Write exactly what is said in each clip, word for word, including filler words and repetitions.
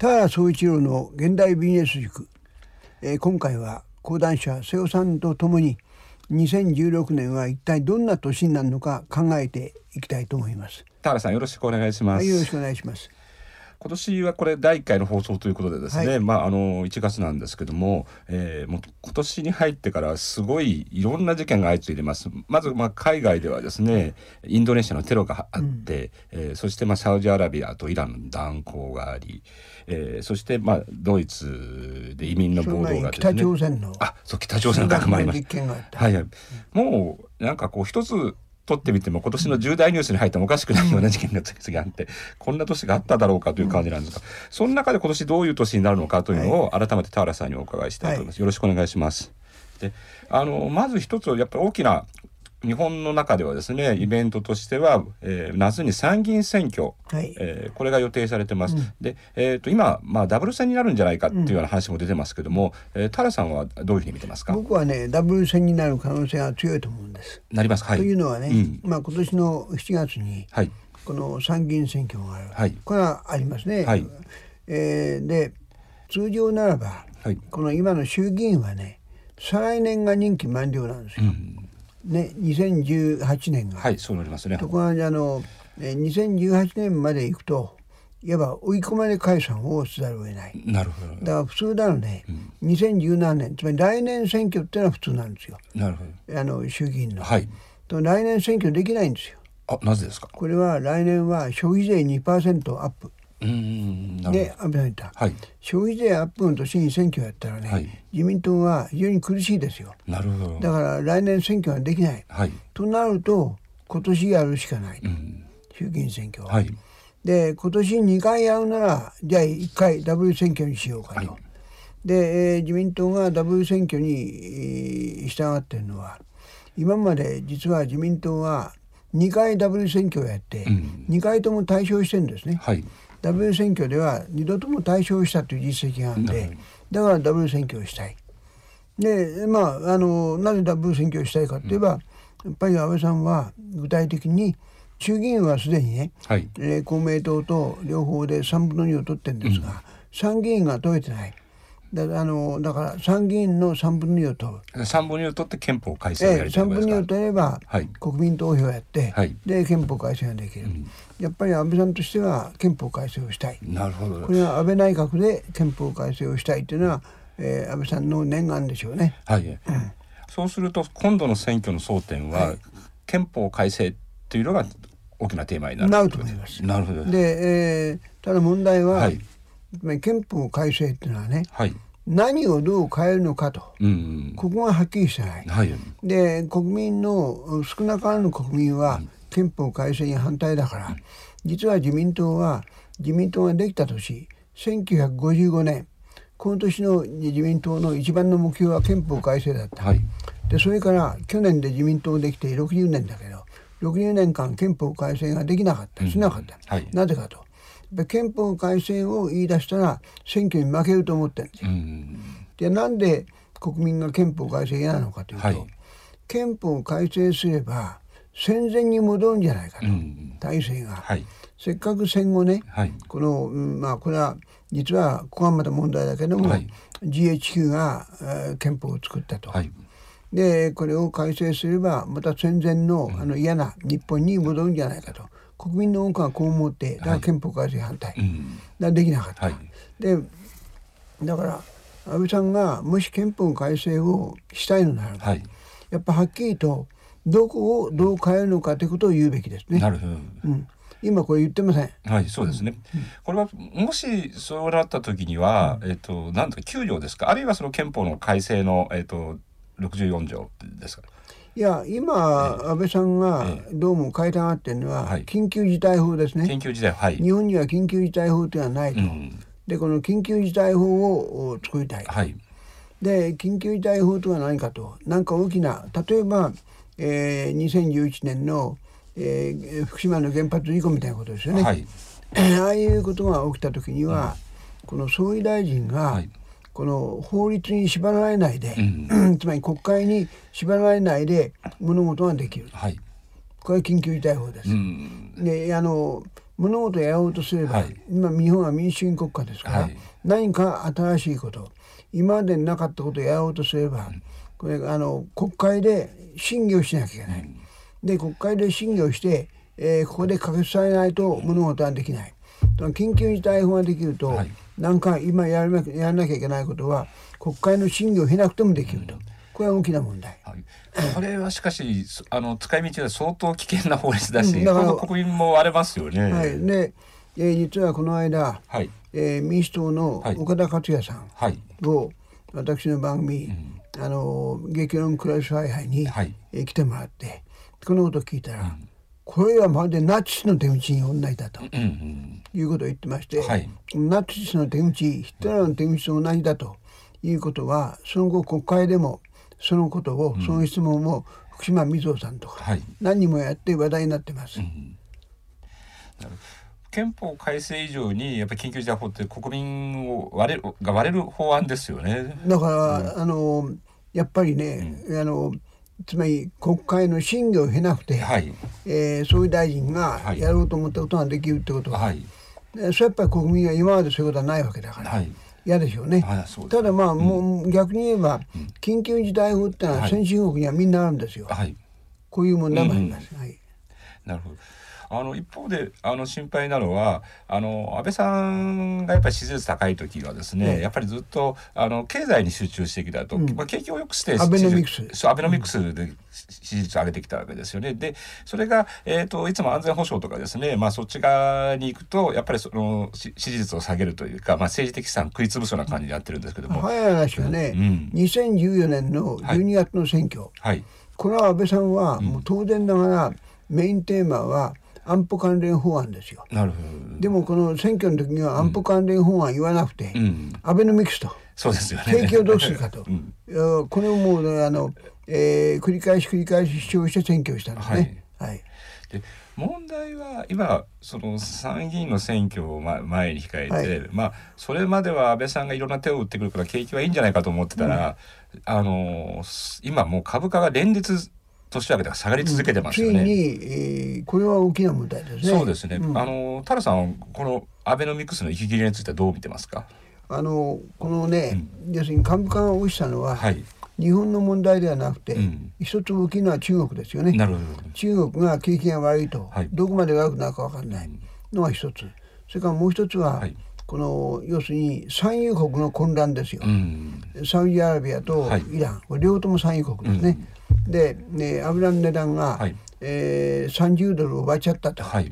田原総一郎の現代ビジネス塾、えー、今回は講談社瀬尾さんとともににせんじゅうろくねんは一体どんな年になるのか考えていきたいと思います。田原さん、よろしくお願いします。はい、よろしくお願いします。今年はこれだいいっかいの放送ということでですね、はい、まあ、あのいちがつなんですけども、えー、もう今年に入ってからすごいいろんな事件が相次いでます。まずまあ海外ではですね、インドネシアのテロがあって、うん、えー、そしてまあサウジアラビアとイランの断交があり、えー、そしてまあドイツで移民の暴動がですね、北朝鮮のあそう北朝鮮の核もありました。はいはい、もうなんかこう一つ取ってみても今年の重大ニュースに入ってもおかしくないような事件が次々あって、こんな年があっただろうかという感じなんですが、その中で今年どういう年になるのかというのを改めて田原さんにお伺いしたいと思います。はい、よろしくお願いします。で、あのまず一つやっぱり大きな日本の中ではですね、イベントとしては、えー、夏に参議院選挙、はい、えー、これが予定されてます。うん、で、えー、と今、まあ、ダブル戦になるんじゃないかっていうような話も出てますけども、うん、えー、田原さんはどういうふうに見てますか？僕はね、ダブル戦になる可能性が強いと思うんです。なりますか？はい、というのはね、うん、まあ、今年のしちがつにこの参議院選挙がある、はい、これはありますね。はい、えー、で通常ならば、はい、この今の衆議院はね、再来年が任期満了なんですよ。うん、ね、にせんじゅうはちねんが、はい、そうなりますね。ところがあのにせんじゅうはちねんまで行くと、いわば追い込まれ解散をせざるを得ない。なるほど。だから普通なので、うん、にせんじゅうななねん、つまり来年選挙っていうのは普通なんですよ。なるほど。あの衆議院の、はい、と来年選挙できないんですよ。あ、なぜですか？これは来年は消費税 にパーセント アップ。うーん、なるほど。で、安倍さん言った、はい、消費税アップの年に選挙やったらね、はい、自民党は非常に苦しいですよ。なるほど。だから来年選挙はできない、はい、となると今年やるしかない、うん、衆議院選挙は、はい、で今年にかいやるならじゃあいっかいダブル選挙にしようかと、はい、で、えー、自民党がダブル選挙に、えー、従っているのは、今まで実は自民党はにかいダブル選挙をやって、うん、にかいとも大勝してるんですね。はい、ダブル選挙ではにどとも大勝したという実績があるんで、だからダブル選挙をしたい。で、まあ、あのなぜダブル選挙をしたいかといえば、うん、やっぱり安倍さんは具体的に衆議院はすでにね、はい、えー、公明党と両方でさんぶんのにを取ってるんですが、うん、参議院が取れてない。だ、 あのだから参議院のさんぶんのにを取る。さんぶんのにを取って憲法改正をやりたいと思いますか？えー、さんぶんのにを取れば国民投票をやって、はい、で憲法改正ができる。うん、やっぱり安倍さんとしては憲法改正をしたい。なるほど。これは安倍内閣で憲法改正をしたいというのは、えー、安倍さんの念願でしょうね。はい、うん、そうすると今度の選挙の争点は、はい、憲法改正というのが大きなテーマになる。なると思います。なるほど。で、えー、ただ問題は、はい、憲法改正っていうのはね、はい、何をどう変えるのかと、うんうん、ここがはっきりしてない。はい、で国民の少なからぬ国民は憲法改正に反対だから、うん、実は自民党は自民党ができた年せんきゅうひゃくごじゅうごねん、この年の自民党の一番の目標は憲法改正だった。はい、でそれから去年で自民党できてろくじゅうねんだけど、ろくじゅうねんかん憲法改正ができなかった、しなかった。うん、はい、なぜかと。憲法改正を言い出したら選挙に負けると思ってるんですよ。うん、でなんで国民が憲法改正嫌なのかというと、はい、憲法改正すれば戦前に戻るんじゃないかと、うん、体制が、はい、せっかく戦後ね、はい、この、うん、まあこれは実はここはまた問題だけども、はい、ジーエイチキュー が、えー、憲法を作ったと、はい、でこれを改正すればまた戦前の、うん、あの嫌な日本に戻るんじゃないかと。国民の多くはこう思って、だから憲法改正反対、はい、うん、だできなかった、はい、でだから安倍さんがもし憲法改正をしたいのならば、はい、やっぱはっきりとどこをどう変えるのかということを言うべきですね。なるほど、うん、今これ言ってません。はい、そうですね。うん、これはもしそうなった時には、うん、えっとなんとかきゅう条ですか、あるいはその憲法の改正の、えっと、ろくじゅうよんじょうですか？いや、今、ええ、安倍さんがどうも変えたがってるのは、ええ、緊急事態法ですね。緊急事態、はい、日本には緊急事態法というのはないと、うん、でこの緊急事態法を作りたい、はい、で緊急事態法とは何かと、何か大きな、例えば、えー、にせんじゅういちねんの、えー、福島の原発事故みたいなことですよね。はい、ああいうことが起きた時には、うん、この総理大臣が、はい、この法律に縛られないで、うん、つまり国会に縛られないで物事ができる、はい、これは緊急事態法です。うん、であの物事をやろうとすれば、はい、今日本は民主主義国家ですから、はい、何か新しいこと今までなかったことをやろうとすれば、うん、これあの国会で審議をしなきゃいけない、うん、で国会で審議をして、えー、ここで可決されないと物事はできない、うん、緊急事態法ができると、はい、なんか今やらなきゃいけないことは国会の審議を経なくてもできると、うん、これは大きな問題。これはしかしあの使い道は相当危険な法律だし、うん、だから国民も割れますよね。はい、で、えー、実はこの間、はい、えー、民主党の岡田克也さんを、はい、私の番組、うん、あの激論クラス采配に、はい、えー、来てもらってこのことを聞いたら、うん、これはまるでナチスの手口に同じだと、うんうん、いうことを言ってまして、はい、ナチスの手口ヒトラーの手口と同じだということはその後国会でもそのことを、その質問を福島みずほさんとか何人もやって話題になってます、うんはいうん、なる憲法改正以上にやっぱり緊急事態法って国民を割れが割れる法案ですよね。だから、うん、あのやっぱりね、うん、あのつまり国会の審議を経なくて、はい、えー、そういう大臣がやろうと思ったことができるってことは、はい、それはやっぱり国民は今までそういうことはないわけだから、はい、嫌でしょうね。ああ、そうですね。ただまあ、うん、もう逆に言えば、うん、緊急事態法ってのは先進国にはみんなあるんですよ、はい、こういう問題もあります、うんうん、はい、なるほど。あの一方であの心配なのはあの安倍さんがやっぱり支持率高い時はですね、うん、やっぱりずっとあの経済に集中してきたと、うん、まあ、景気を良くしてアベノミクスアベノミクスで支持率を上げてきたわけですよね。でそれが、えー、といつも安全保障とかですね、まあ、そっち側に行くとやっぱりその支持率を下げるというか、まあ、政治的資産食い潰すような感じになってるんですけども、早い話はね、うん、にせんじゅうよねんのじゅうにがつの選挙、はいはい、これは安倍さんはもう当然ながら、うん、メインテーマは安保関連法案ですよ。なるほど。でもこの選挙の時には安保関連法案言わなくて、うん、アベノミクスと、そうですよね、景気をどうするかと、うん、これをもうあの、えー、繰り返し繰り返し主張して選挙をしたんですね、はいはい。で問題は今その参議院の選挙を前に控えて、はい、まあ、それまでは安倍さんがいろんな手を打ってくるから景気はいいんじゃないかと思ってたら、うん、あの今もう株価が連日年明けで下がり続けてますよね。ついに、えー、これは大きな問題ですね。そうですね、うん、あのタラさん、このアベノミクスの息切れについてはどう見てますか。あのこのね、うん、要するに株価が落ちたのは、はい、日本の問題ではなくて、うん、一つ大きいのは中国ですよね。なるほど。中国が景気が悪いと、はい、どこまで悪くなるか分からないのが一つ、それからもう一つは、はい、この要するに産油国の混乱ですよ、うん、サウジアラビアとイラン、はい、これ両方とも産油国ですね、うんでね、油の値段が、はい、えー、さんじゅうドルを奪っちゃったと、はい、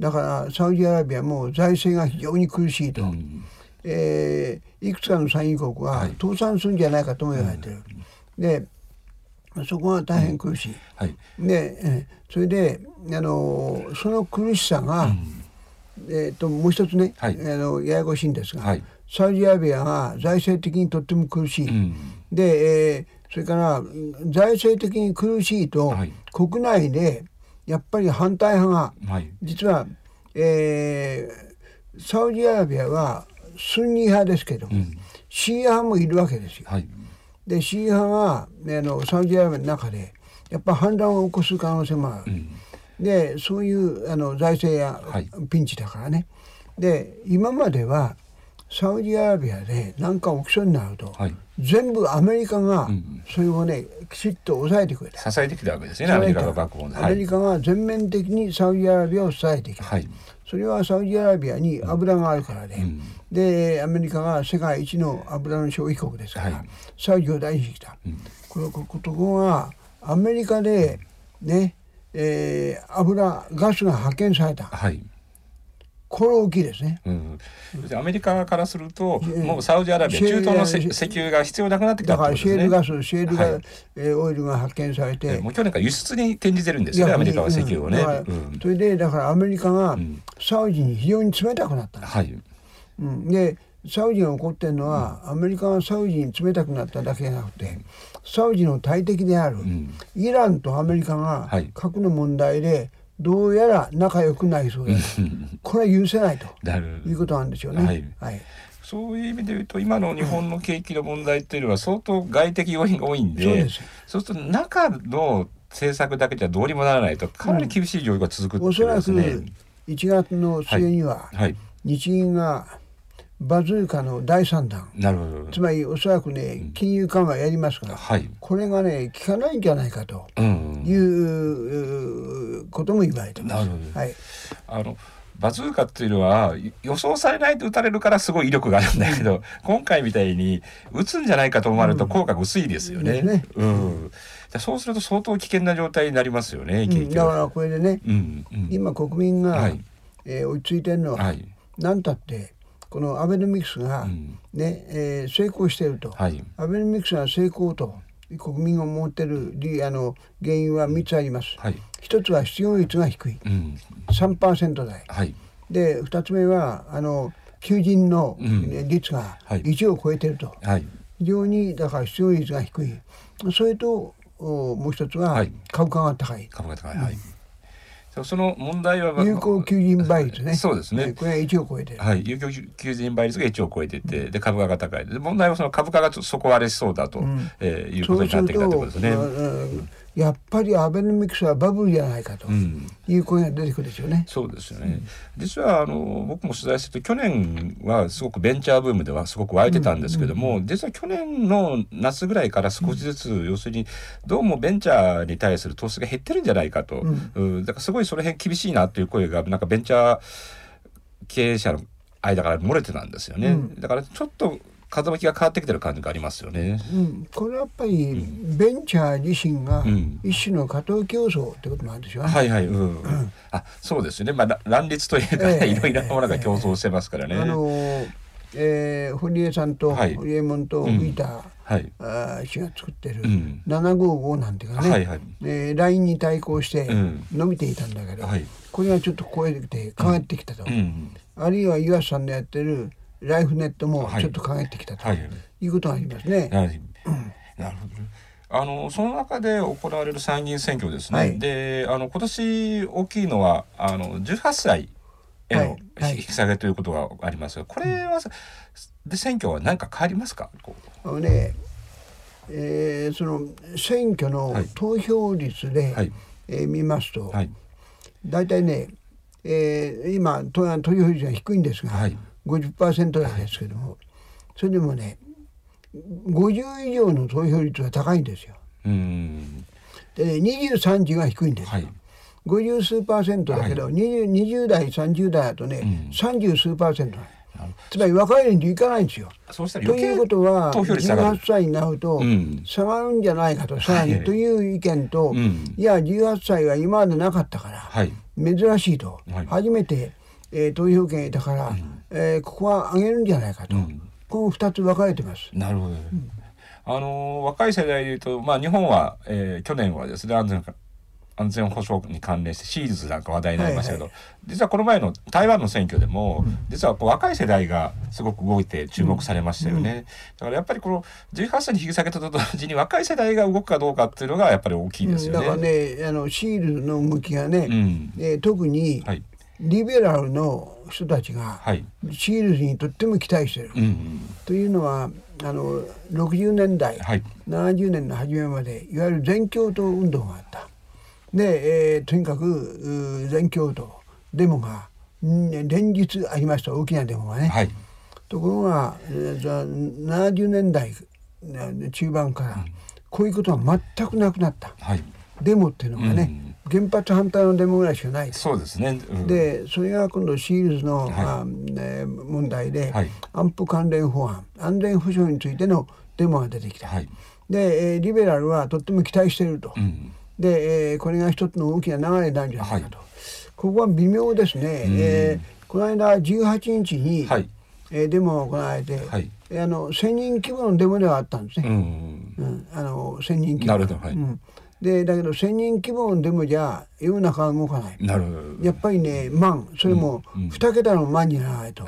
だからサウジアラビアも財政が非常に苦しいと、うん、えー、いくつかの産油国は倒産するんじゃないかとも言われてる、はい、でそこが大変苦しい、うん、はい、でそれであのその苦しさが、うん、えー、ともう一つね、はい、あのややこしいんですが、はい、サウジアラビアが財政的にとっても苦しい、うん、で、えーそれから財政的に苦しいと、はい、国内でやっぱり反対派が、はい、実は、えー、サウジアラビアはスンニ派ですけど、うん、シーア派もいるわけですよ、はい、でシー派は、ね、あのサウジアラビアの中でやっぱり反乱を起こす可能性もある、うん、でそういうあの財政やピンチだからね、はい、で今まではサウジアラビアで何か起きそうになると、はい、全部アメリカがそれをね、うん、きちっと抑えてくれた、支えてきたわけですね。アメリカがバックボーンで、アメリカが全面的にサウジアラビアを支えてきた、はい、それはサウジアラビアに油があるからね、うん、でアメリカが世界一の油の消費国ですから、はい、サウジを大事にしてきた、うん、このことがアメリカでね、えー、油ガスが発見された、はい、これ大きいですね、うん、アメリカからすると、うん、もうサウジアラビア中東の石油が必要なくなってきたってことですね。だからシェールガス、シェールガ、はい、えー、オイルが発見されて、もう去年から輸出に転じてるんですよね、アメリカは石油をね、うんうん、それでだからアメリカがサウジに非常に冷たくなったんです、うんうん、でサウジが怒ってるのは、うん、アメリカがサウジに冷たくなっただけじゃなくて、サウジの大敵である、うん、イランとアメリカが核の問題で、はい、どうやら仲良くなりそうです。これは許せないということなんでしょうね、はいはい、そういう意味でいうと今の日本の景気の問題というのは相当外的要因が多いんで、 そうです。そうすると中の政策だけじゃどうにもならないと、かなり厳しい状況が続くっていうことですね、うん、おそらくいちがつの末には日銀がバズーカのだいさんだん、なるほど、つまりおそらくね金融緩和やりますから、はい、これがね効かないんじゃないかということも言われてます。はい、あのバズーカっていうのは予想されないと打たれるからすごい威力があるんだけど、今回みたいに打つんじゃないかと思われると効果が薄いですよね。うん、ね、うん、そうすると相当危険な状態になりますよね。うん、だからこれでね、うんうん、今国民が、はい、えー、追いついてるのは、はい、なんたってこのアベノミクスが、ね、うん、えー、成功していると、はい、アベノミクスが成功と国民が思っているあの原因はみっつあります。はい、ひとつは失業率が低い、うん、さんパーセント 台、はい、でふたつめはあの求人の率がいちを超えていると、うん、はい、非常にだから失業率が低い、それともう一つは株価が高い。株価が高い、はい、その問題は有効求人倍率ね。そうですね。これがいちを超えて、はい、有効求人倍率がいちを超えてて、で株価が高い。で問題はその株価が底荒れしそうだと、うん、えー、いうことになってきたところですね。そうすると、うん、やっぱりアベノミクスはバブルじゃないかという声が出てくるでしょうね。うん、そうですよね。実はあの僕も取材すると去年はすごくベンチャーブームではすごく湧いてたんですけども、実は去年の夏ぐらいから少しずつ、うん、要するにどうもベンチャーに対する投資が減ってるんじゃないかと、うん、だからすごいその辺厳しいなという声がなんかベンチャー経営者の間から漏れてたんですよね。うん、だからちょっと風向きが変わってきてる感じがありますよね。うん、これはやっぱり、うん、ベンチャー自身が一種の過当競争ってこともあるでしょうね。うん、はいはい、うんうん、あ、そうですね。まあ乱立というか、ね、えー、いろいろなものが競争してますからね。えーえー、あのーえー、堀江さんと堀江門と藤田、はい、うん、はい、あ市が作ってるななごーごーなんていうかね、はいはい、えー、ライン に対抗して伸びていたんだけど、うん、はい、これがちょっと超えてきて変わってきたと、うんうん、あるいは岩瀬さんのやってるライフネットもちょっと変わってきたということがありますね。はいはい、うん、なるほど。あのその中で行われる参議院選挙ですね、はい、であの今年大きいのはあのじゅうはっさいへの引き下げということがありますが、これは、うん、で選挙は何か変わりますか？こうあのね、えー、その選挙の投票率で、はい、えー、見ますと、はい、だいたいね、えー、今投票率が低いんですが、はい、ごじゅっパーセント なんですけども、はい、それでもねごじゅう以上の投票率は高いんですよ。うん、で、ね、にじゅう、さんじゅうが低いんですよ。はい、ごじゅうすうパーセントだけど、はい、にじゅうだい、さんじゅうだいだとね、うん、さんじゅうすうパーセント、つまり若いのにいかないんですよ。そうしたら余計ということはじゅうはっさいになると下がるんじゃないかと、うん、さらにという意見と、はい、いやじゅうはっさいは今までなかったから、はい、珍しいと、はい、初めて、えー、投票権得たから、うん、えー、ここは上げるんじゃないかと、うん、このふたつ分かれてます。なるほど、うん、あのー、若い世代でいうと、まあ、日本は、えー、去年はですね安全か安全保障に関連してシーズなんか話題になりましたけど、はいはい、実はこの前の台湾の選挙でも、うん、実はこう若い世代がすごく動いて注目されましたよね。うんうん、だからやっぱりこのじゅうはっさいに引き下げたと同時に若い世代が動くかどうかっていうのがやっぱり大きいですよね。だからね、あのシーズの動きがね、うん、え特にリベラルの人たちがシールズにとっても期待している、はい、というのはあのろくじゅうねんだい、はい、ななじゅうねんの初めまでいわゆる全共闘運動があった。で、えー、とにかく全共闘デモが連日ありました。大きなデモがね、はい、ところがななじゅうねんだい中盤からこういうことは全くなくなった、はい、デモっていうのがね、うん、原発反対のデモぐらいしかない。そうですね、うん、でそれが今度シールズの、はいえー、問題で、はい、安保関連法案安全保障についてのデモが出てきた、はい、でリベラルはとっても期待していると、うん、でえー、これが一つの大きな流れなんじゃないかと、はい、ここは微妙ですね。えー、この間じゅうはちにちに、はいえー、デモが行われて、はい、あのせんにん規模のデモではあったんですね。うん、うん、あのせんにん規模、なるほど、はい、うん、でだけどせんにん規模のデモじゃ世の中は動かない。なるほど、やっぱりね万、それもにけたの万にならないと、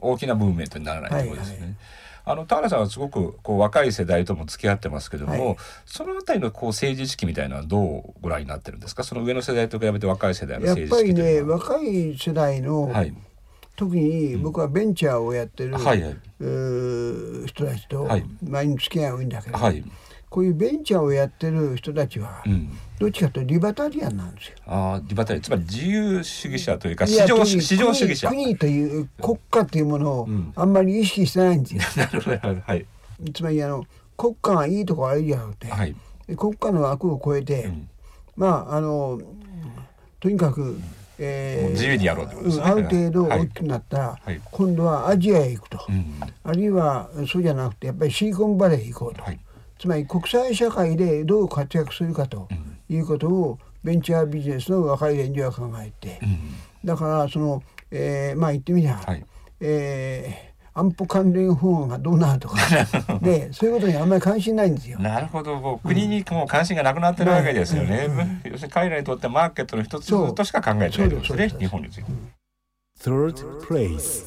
大きなムーブメントにならないということですね。はいはい、あの田原さんはすごくこう若い世代とも付き合ってますけども、はい、そのあたりのこう政治意識みたいなのはどうご覧になってるんですか？その上の世代と比べて若い世代の政治意識というのは。やっぱりね、若い世代の、はい、特に僕はベンチャーをやってる、うん、はいはい、人たちと、はい、前に付き合いが多いんだけど、はい、こういうベンチャーをやってる人たちは、うん、どっちかというとリバタリアンなんですよ。あ、リバタリアン、つまり自由主義者というか市場主義者、国という国家というものをあんまり意識してないんですよ。なるほど、はい。つまりあの国家がいいとこ悪いじゃなくて、はい、国家の枠を超えて、うん、まああのとにかく、えー、自由にやろうということですね。ある程度大きくなったら、はいはい、今度はアジアへ行くと、うん、あるいはそうじゃなくてやっぱりシリコンバレーへ行こうと、はい、つまり国際社会でどう活躍するかということをベンチャービジネスの若い連中は考えて、うん、だからその、えー、まあ言ってみれば、はいえー安保関連法案がどうなるとかでそういうことにあんまり関心ないんですよ。なるほど、もう国にもう関心がなくなってるわけですよね、うん、要するに彼らにとってマーケットの一つとしか考えてないんですね、日本について。Third place、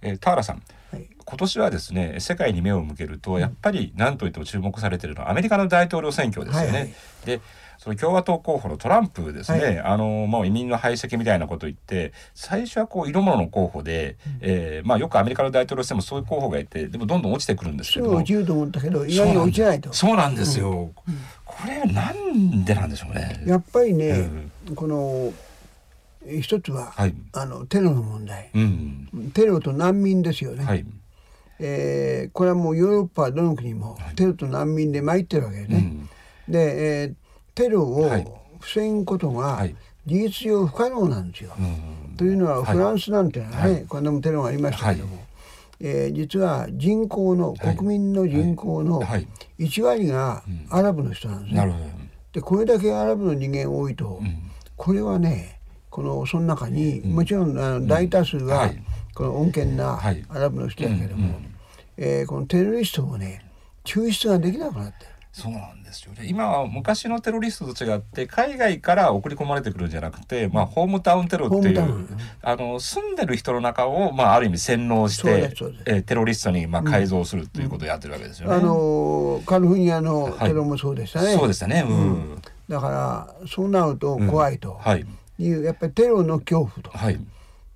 えー、田原さん、はい、今年はですね世界に目を向けるとやっぱり何といっても注目されているのはアメリカの大統領選挙ですよね、はいはい、でその共和党候補のトランプですね、はい、あのもう移民の排斥みたいなことを言って最初はこう色物の候補で、うんえーまあ、よくアメリカの大統領選もそういう候補がいてでもどんどん落ちてくるんですけど、落ちると思ったけど意外に落ちないと。そうなんですよ、うん、これなんでなんでしょうね。やっぱりね、うん、この一つは、はい、あのテロの問題、うん、テロと難民ですよね、はいえー、これはもうヨーロッパはどの国もテロと難民で参ってるわけですね、うん、で、えーテロを防ぐことが事実上不可能なんですよ、はい、というのはフランスなんていうのはね、はい、こんなもテロがありましたけども、はいえー、実は人口の国民の人口のいちわりがアラブの人なんですね、はいはいうん、なるほど。でこれだけアラブの人間多いと、うん、これはねこのその中にもちろんあの大多数はこの穏健なアラブの人やけども、えー、このテロリストもね抽出ができなくなってる。そうなんですよね。今は昔のテロリストと違って海外から送り込まれてくるんじゃなくて、まあ、ホームタウンテロっていうあの住んでる人の中を、まあ、ある意味洗脳してえテロリストにまあ改造するということをやってるわけですよね、うん、あのカリフォルニアのテロもそうでしたね、はい、そうでしたね、うんうん、だからそうなると怖いという、うんはい、やっぱりテロの恐怖と、はい、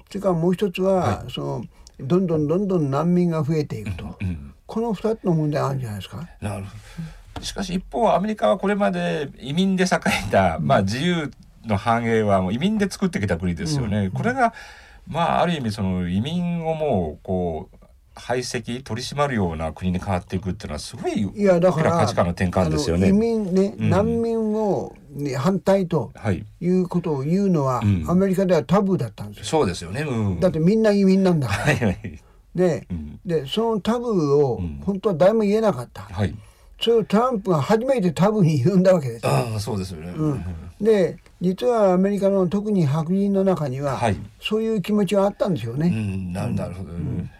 それからもう一つは、はい、そのどんどんどんどん難民が増えていくと、うんうん、このふたつの問題あるんじゃないですか。なるほど。しかし一方アメリカはこれまで移民で栄えた、まあ、自由の繁栄はもう移民で作ってきた国ですよね、うん、これが、まあ、ある意味その移民をもうこう排斥取り締まるような国に変わっていくっていうのはすごい大きな価値観の転換ですよね。移民ね、うん、難民を、ね、反対ということを言うのは、はいうん、アメリカではタブーだったんですよ。そうですよね、うん、だってみんな移民なんだから、はいはいでうん、でそのタブーを本当は誰も言えなかった、うんはいそれをトランプが初めてタブーに言うんだわけですよ。ああ、そうですよね、うん、で実はアメリカの特に白人の中には、はい、そういう気持ちはあったんですよね、うん、なるほど、うん、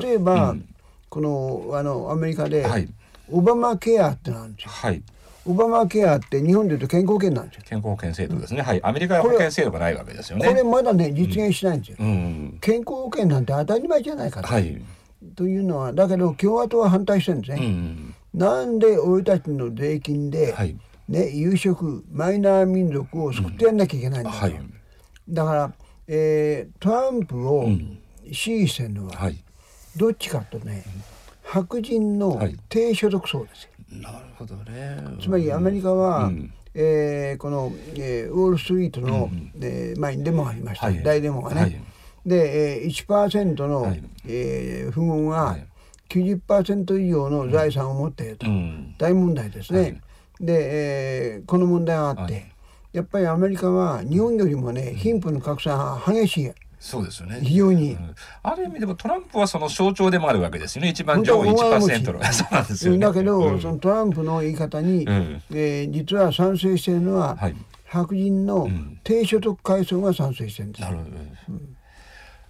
例えば、うん、この、あのアメリカで、はい、オバマケアってなんですよ、はい、オバマケアって日本でいうと健康保険なんですよ。健康保険制度ですね、うんはい、アメリカは保険制度がないわけですよね。これ、 これまだね実現しないんですよ、うんうん、健康保険なんて当たり前じゃないかと、はい、というのはだけど共和党は反対してるんですね、うんうんなんで俺たちの税金で、はいね、有色マイナー民族を救ってやんなきゃいけないんだから、うんはい、だから、えー、トランプを支持してるのは、うんはい、どっちかとね白人の低所得層ですよ、はい、なるほどね。つまりアメリカは、うんえー、この、えー、ウォールストリートの、うんえー、前にデモがありました、はい、大デモがね、はい、で、えー、いちパーセント の、はいえー、富豪が、はいきゅうじゅっパーセント 以上の財産を持っていると、うん、大問題ですね、はい、で、えー、この問題があって、はい、やっぱりアメリカは日本よりもね貧富の格差が激しい。そうですよね、非常に、うん、ある意味でもトランプはその象徴でもあるわけですよね。一番上位 いちパーセント のそうなんですよね。だけど、うん、そのトランプの言い方に、うんえー、実は賛成しているのは、はい、白人の低所得階層が賛成しているんです。なるほど、うん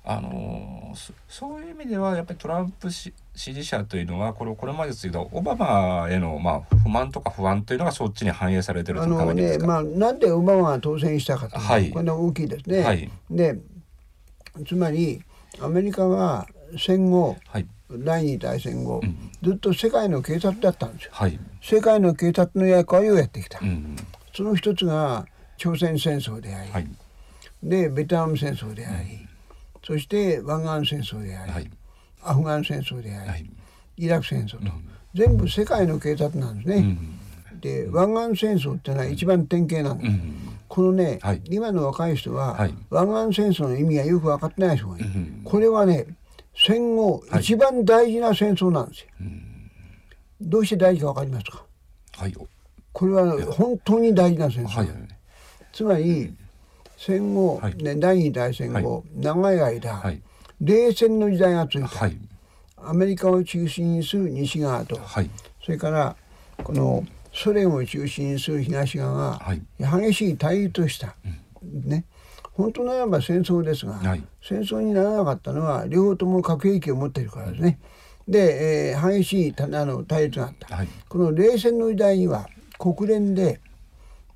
あのー、そ, そういう意味ではやっぱりトランプ支持者というのはこ れ, これまでついたオバマへの、まあ、不満とか不安というのがそっちに反映されていると考えですか。あの、ねまあ、なんでオバマが当選したかというのは、はい、これは大きいですね、はい、でつまりアメリカは戦後、はい、第二次大戦後、うん、ずっと世界の警察だったんですよ、はい、世界の警察の役割をやってきた、うん、その一つが朝鮮戦争であり、はい、でベトナム戦争であり、うんそして湾岸戦争であり、はい、アフガン戦争であり、はい、イラク戦争と、うん、全部世界の警察なんですね、うん、で湾岸戦争ってのは一番典型なんです、うん、このね、はい、今の若い人は、はい、湾岸戦争の意味がよく分かってない人がいる、うん、これはね戦後、はい、一番大事な戦争なんですよ、うん、どうして大事か分かりますか、はい、これは本当に大事な戦争、はい、つまり戦後、はいね、第二次大戦後、はい、長い間、はい、冷戦の時代がついた、はい、アメリカを中心にする西側と、はい、それからこのソ連を中心にする東側が激しい対立とした、はいね、本当ならば戦争ですが、はい、戦争にならなかったのは両方とも核兵器を持っているからですね。で、えー、激しいあの対立があった、はい、この冷戦の時代には国連で、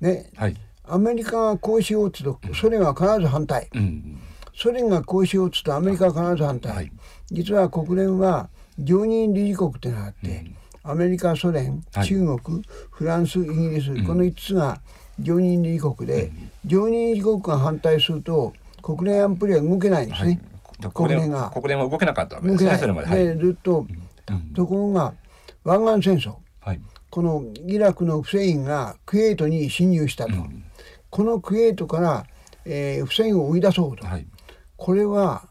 ねはい、アメリカがこうしようとソ連は必ず反対、うん、ソ連がこうしようとアメリカは必ず反対、はい、実は国連は常任理事国ってのがあって、うん、アメリカ、ソ連、はい、中国、フランス、イギリス、うん、このいつつが常任理事国で、うん、常任理事国が反対すると国連安保理は動けないんですね、はい、国連が国連は動けなかったわけですね、それまで、はい、でずっと、うん、ところが湾岸戦争、はい、このイラクのフセインがクウェートに侵入したと、うん、このクウェートから、えー、フセインを追い出そうと、はい、これは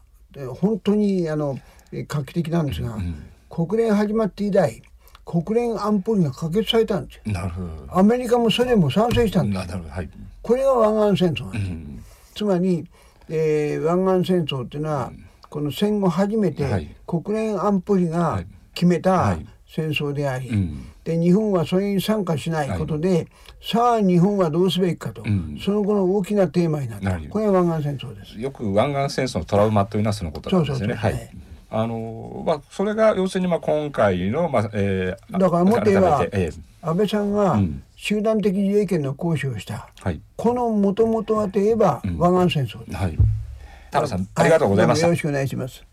本当にあの画期的なんですが、うん、国連始まって以来国連安保理が可決されたんですよ。なるほど。アメリカもソ連も賛成したんです。なるほど、はい、これが湾岸戦争なんです、うん、つまり、えー、湾岸戦争っていうのは、うん、この戦後初めて国連安保理が決めた戦争であり、はいはいうん、で日本はそれに参加しないことで、はい、さあ日本はどうすべきかと、うん、その後の大きなテーマになった、うん、これは湾岸戦争です。よく湾岸戦争のトラウマというのはそのことなんですよね。あのまあ、それが要するにまあ今回の、まあえー、だからもっと言えば、えー、安倍さんが集団的自衛権の行使をした、うん、このもともとはといえば湾岸戦争です、うんはい、田野さんありがとうございました、はい、よろしくお願いします。